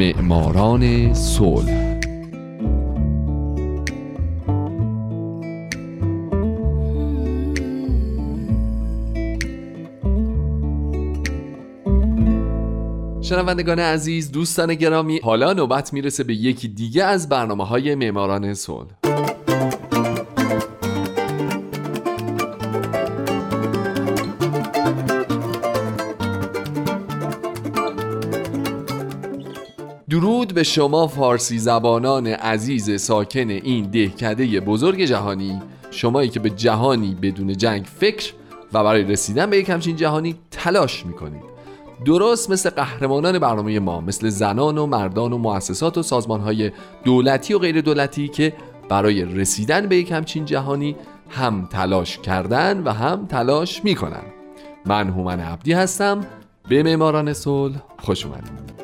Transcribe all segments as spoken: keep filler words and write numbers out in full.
معماران صلح. شنوندگان عزیز، دوستان گرامی، حالا نوبت میرسه به یکی دیگه از برنامه‌های معماران صلح. درود به شما فارسی زبانان عزیز ساکن این دهکده بزرگ جهانی، شمایی که به جهانی بدون جنگ فکر و برای رسیدن به یک همچین جهانی تلاش میکنید. درست مثل قهرمانان برنامه ما، مثل زنان و مردان و مؤسسات و سازمانهای دولتی و غیر دولتی که برای رسیدن به یک همچین جهانی هم تلاش کردن و هم تلاش میکنن. من هومن عبدی هستم، به معماران صلح خوش اومدید.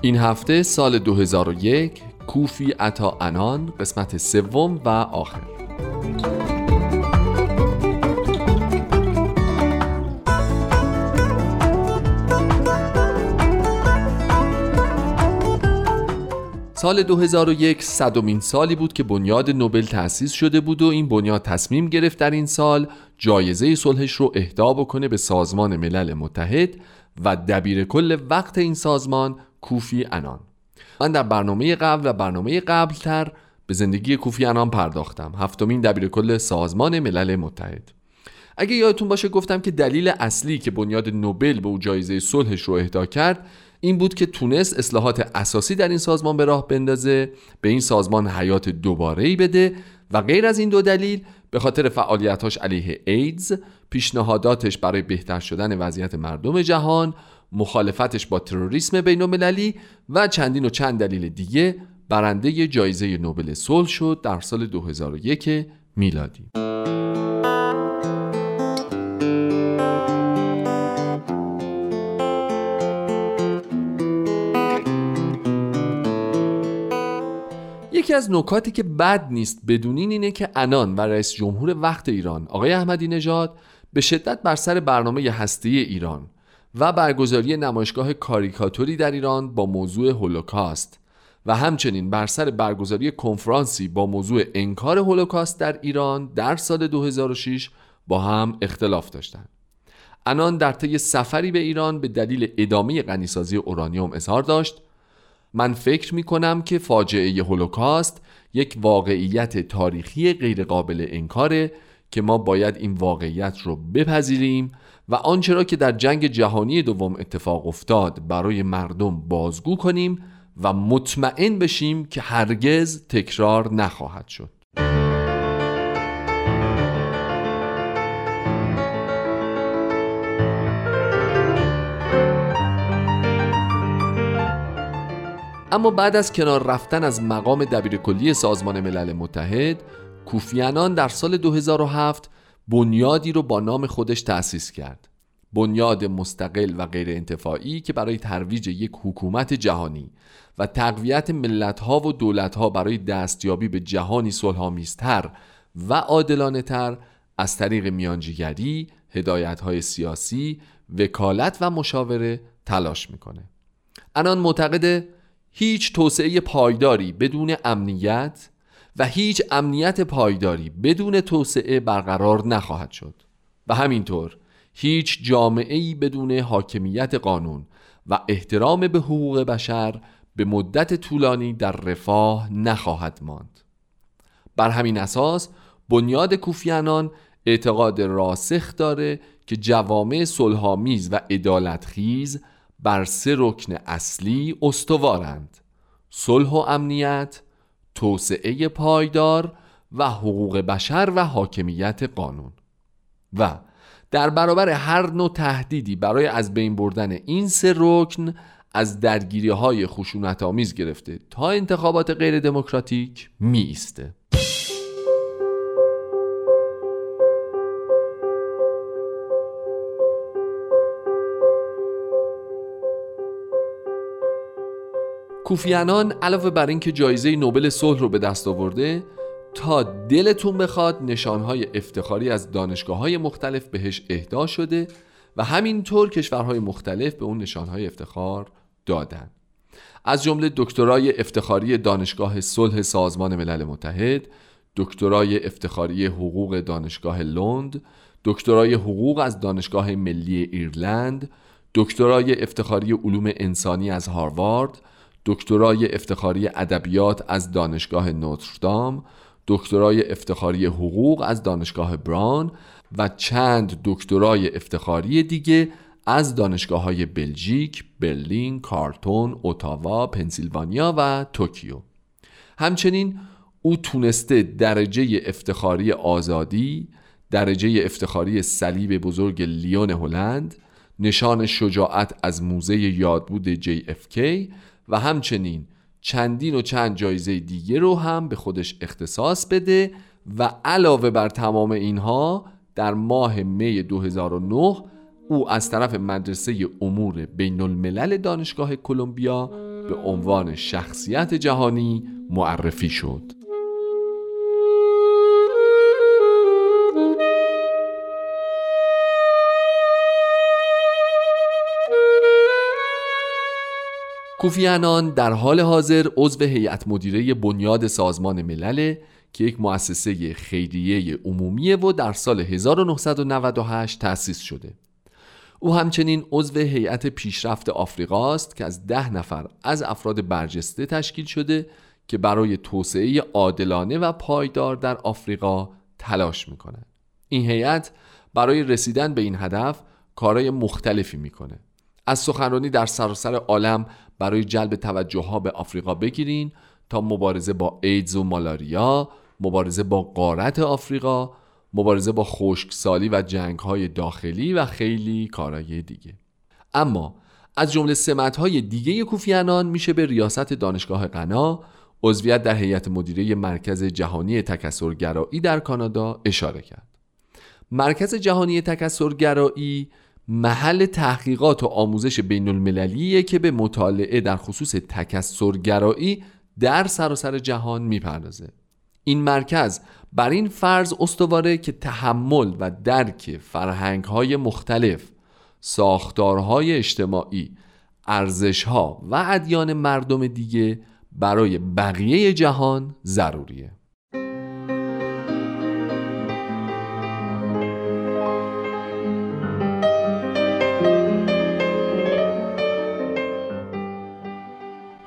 این هفته سال دو هزار و یک، کوفی عنان، قسمت سوم و آخر. سال دو هزار و یک صدمین سالی بود که بنیاد نوبل تأسیس شده بود و این بنیاد تصمیم گرفت در این سال جایزه صلحش رو اهدا بکنه به سازمان ملل متحد و دبیر کل وقت این سازمان کوفی عنان. من در برنامه قبل و برنامه قبلتر به زندگی کوفی عنان پرداختم، هفتمین دبیر کل سازمان ملل متحد. اگه یادتون باشه گفتم که دلیل اصلی که بنیاد نوبل به او جایزه صلحش رو اهدا کرد این بود که تونست اصلاحات اساسی در این سازمان به راه بندازه، به این سازمان حیات دوباره‌ای بده و غیر از این دو دلیل، به خاطر فعالیتاش علیه ایدز، پیشنهاداتش برای بهتر شدن وضعیت مردم جهان، مخالفتش با تروریسم بین‌المللی و چندین و چند دلیل دیگه برنده جایزه نوبل صلح شد در سال دو هزار و یک میلادی. یکی از نکاتی که بد نیست بدونین اینه که عنان و رئیس جمهور وقت ایران آقای احمدی نژاد به شدت بر سر برنامه هسته ایران و برگزاری نمایشگاه کاریکاتوری در ایران با موضوع هولوکاست و همچنین بر سر برگزاری کنفرانسی با موضوع انکار هولوکاست در ایران در سال دو هزار و شش با هم اختلاف داشتند. عنان در طی سفری به ایران به دلیل ادامه غنیسازی اورانیوم اظهار داشت: من فکر می‌کنم که فاجعه هولوکاست یک واقعیت تاریخی غیرقابل انکاره که ما باید این واقعیت رو بپذیریم و آنچه را که در جنگ جهانی دوم اتفاق افتاد برای مردم بازگو کنیم و مطمئن بشیم که هرگز تکرار نخواهد شد. اما بعد از کنار رفتن از مقام دبیرکلی سازمان ملل متحد، کوفی عنان در سال دو هزار و هفت بنیادی رو با نام خودش تأسیس کرد. بنیاد مستقل و غیر انتفاعی که برای ترویج یک حکومت جهانی و تقویت ملت‌ها و دولت‌ها برای دستیابی به جهانی صلح‌آمیزتر و عادلانه‌تر از طریق میانجیگری، هدایت‌های سیاسی، وکالت و مشاوره تلاش می‌کنه. عنان معتقده هیچ توسعه پایداری بدون امنیت و هیچ امنیت پایداری بدون توسعه برقرار نخواهد شد و همینطور هیچ جامعه‌ای بدون حاکمیت قانون و احترام به حقوق بشر به مدت طولانی در رفاه نخواهد ماند. بر همین اساس بنیاد کوفی عنان اعتقاد راسخ داره که جوامع صلح‌آمیز و عدالت‌خیز بر سه رکن اصلی استوارند: صلح و امنیت، توسعه پایدار و حقوق بشر و حاکمیت قانون. و در برابر هر نوع تهدیدی برای از بین بردن این سه رکن، از درگیری‌های خشونت‌آمیز گرفته تا انتخابات غیر دموکراتیک می ایسته. کوفی عنان علاوه بر این که جایزه نوبل صلح رو به دست آورده، تا دلتون بخواد نشانهای افتخاری از دانشگاه‌های مختلف بهش اهدا شده و همینطور کشورهای مختلف به اون نشانهای افتخار دادن. از جمله دکترای افتخاری دانشگاه صلح سازمان ملل متحد، دکترای افتخاری حقوق دانشگاه لندن، دکترای حقوق از دانشگاه ملی ایرلند، دکترای افتخاری علوم انسانی از هاروارد، دکترای افتخاری ادبیات از دانشگاه نوتردام، دکترای افتخاری حقوق از دانشگاه بران و چند دکترای افتخاری دیگه از دانشگاه‌های بلژیک، برلین، کارتون، اوتاوا، پنسیلوانیا و توکیو. همچنین او تونسته درجه افتخاری آزادی، درجه افتخاری صلیب بزرگ لیون هلند، نشان شجاعت از موزه یادبود جی اف کی و همچنین چندین و چند جایزه دیگه رو هم به خودش اختصاص بده و علاوه بر تمام اینها در ماه می دو هزار و نه او از طرف مدرسه امور بین الملل دانشگاه کولومبیا به عنوان شخصیت جهانی معرفی شد. کوفی عنان در حال حاضر عضو هیئت مدیره بنیاد سازمان ملل که یک مؤسسه خیریه عمومیه و در سال هزار و نهصد و نود و هشت تأسیس شده. او همچنین عضو هیئت پیشرفت آفریقا است که از ده نفر از افراد برجسته تشکیل شده که برای توسعه عادلانه و پایدار در آفریقا تلاش می‌کنند. این هیئت برای رسیدن به این هدف کارهای مختلفی می‌کنه. از سخنرانی در سراسر عالم برای جلب توجه‌ها به آفریقا بگیرین تا مبارزه با ایدز و مالاریا، مبارزه با غارت آفریقا، مبارزه با خشکسالی و جنگ‌های داخلی و خیلی کارهای دیگه. اما از جمله سمت‌های دیگه کوفی عنان میشه به ریاست دانشگاه غنا، عضویت در هیئت مدیره مرکز جهانی تکسرگرائی در کانادا اشاره کرد. مرکز جهانی تکسرگرائی محل تحقیقات و آموزش بین المللیه که به مطالعه در خصوص تکسرگرائی در سراسر جهان میپردازه. این مرکز بر این فرض استواره که تحمل و درک فرهنگ‌های مختلف، ساختارهای اجتماعی، ارزش‌ها و ادیان مردم دیگه برای بقیه جهان ضروریه.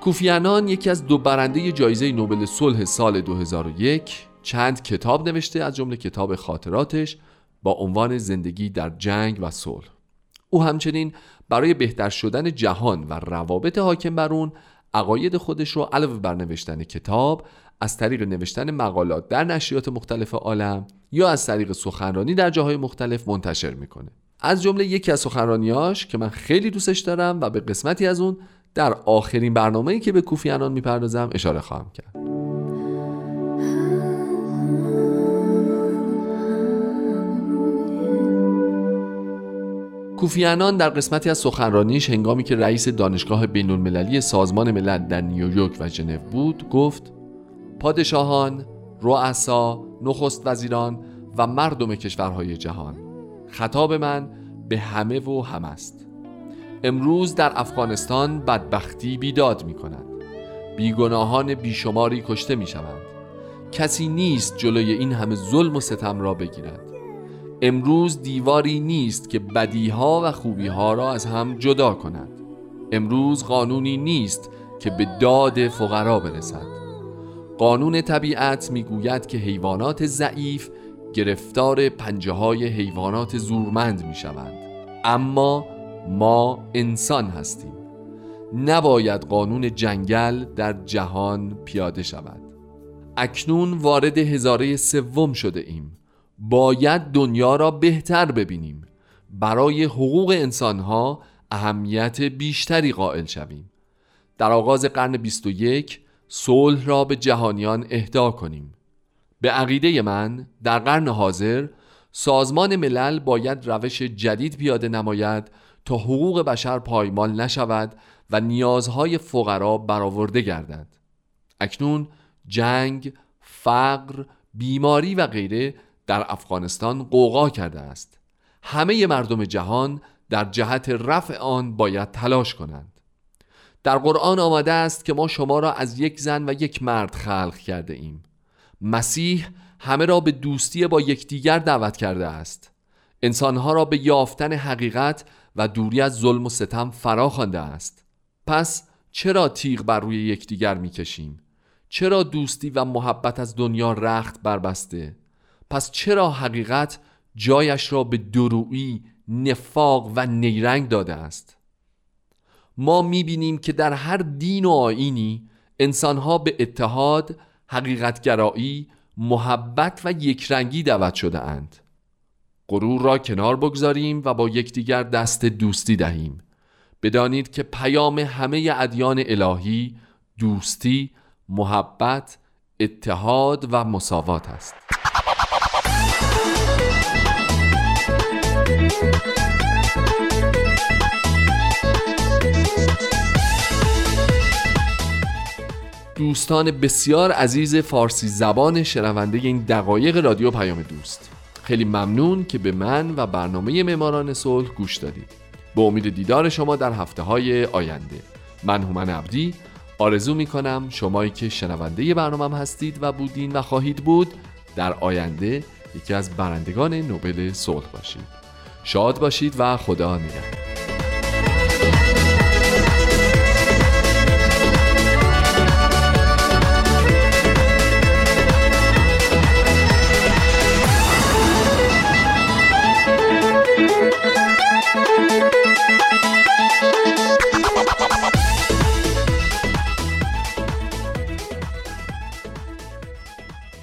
کوفی عنان یکی از دو برنده جایزه نوبل صلح سال دو هزار و یک چند کتاب نوشته، از جمله کتاب خاطراتش با عنوان زندگی در جنگ و صلح. او همچنین برای بهتر شدن جهان و روابط حاکم بر اون عقاید خودش رو علاوه بر نوشتن کتاب از طریق نوشتن مقالات در نشریات مختلف عالم یا از طریق سخنرانی در جاهای مختلف منتشر میکنه. از جمله یکی از سخنرانیاش که من خیلی دوستش دارم و به قسمتی از اون در آخرین برنامه‌ای که به کوفی عنان می‌پردازم اشاره خواهم کرد. کوفی عنان در قسمتی از سخنرانیش هنگامی که رئیس دانشگاه بین‌المللی سازمان ملل در نیویورک و ژنو بود گفت: پادشاهان، رؤسا، نخست وزیران و مردم کشورهای جهان، خطاب من به همه و همه است. امروز در افغانستان بدبختی بیداد می کند. بیگناهان بیشماری کشته می شوند. کسی نیست جلوی این همه ظلم و ستم را بگیرد. امروز دیواری نیست که بدیها و خوبیها را از هم جدا کند. امروز قانونی نیست که به داد فقرا برسد. قانون طبیعت می گوید که حیوانات ضعیف گرفتار پنجه های حیوانات زورمند می شوند. اما ما انسان هستیم. نباید قانون جنگل در جهان پیاده شود. اکنون وارد هزاره سوم شده ایم. باید دنیا را بهتر ببینیم. برای حقوق انسانها اهمیت بیشتری قائل شویم. در آغاز قرن بیست و یک صلح را به جهانیان اهدا کنیم. به عقیده من در قرن حاضر سازمان ملل باید روش جدید پیاده نماید تا حقوق بشر پایمال نشود و نیازهای فقرا برآورده گردد. اکنون جنگ، فقر، بیماری و غیره در افغانستان غوغا کرده است. همه مردم جهان در جهت رفع آن باید تلاش کنند. در قرآن آمده است که ما شما را از یک زن و یک مرد خلق کرده ایم. مسیح همه را به دوستی با یکدیگر دعوت کرده است. انسانها را به یافتن حقیقت و دوری از ظلم و ستم فرا خوانده است. پس چرا تیغ بر روی یکدیگر می‌کشیم؟ چرا دوستی و محبت از دنیا رخت بربسته؟ پس چرا حقیقت جایش را به درویی، نفاق و نیرنگ داده است؟ ما می‌بینیم که در هر دین و آیینی انسانها به اتحاد، حقیقت‌گرایی، محبت و یکرنگی دعوت شده اند. غرور را کنار بگذاریم و با یکدیگر دست دوستی دهیم. بدانید که پیام همه ادیان الهی دوستی، محبت، اتحاد و مساوات است. دوستان بسیار عزیز فارسی زبان شنونده این دقایق رادیو پیام دوست، خیلی ممنون که به من و برنامه معماران صلح گوش دادید. به امید دیدار شما در هفته‌های آینده. من هومن عبدی آرزو می‌کنم شمایی که شنونده برنامه‌ام هستید و بودین و خواهید بود، در آینده یکی از برندگان نوبل صلح باشید. شاد باشید و خدا نگهدار.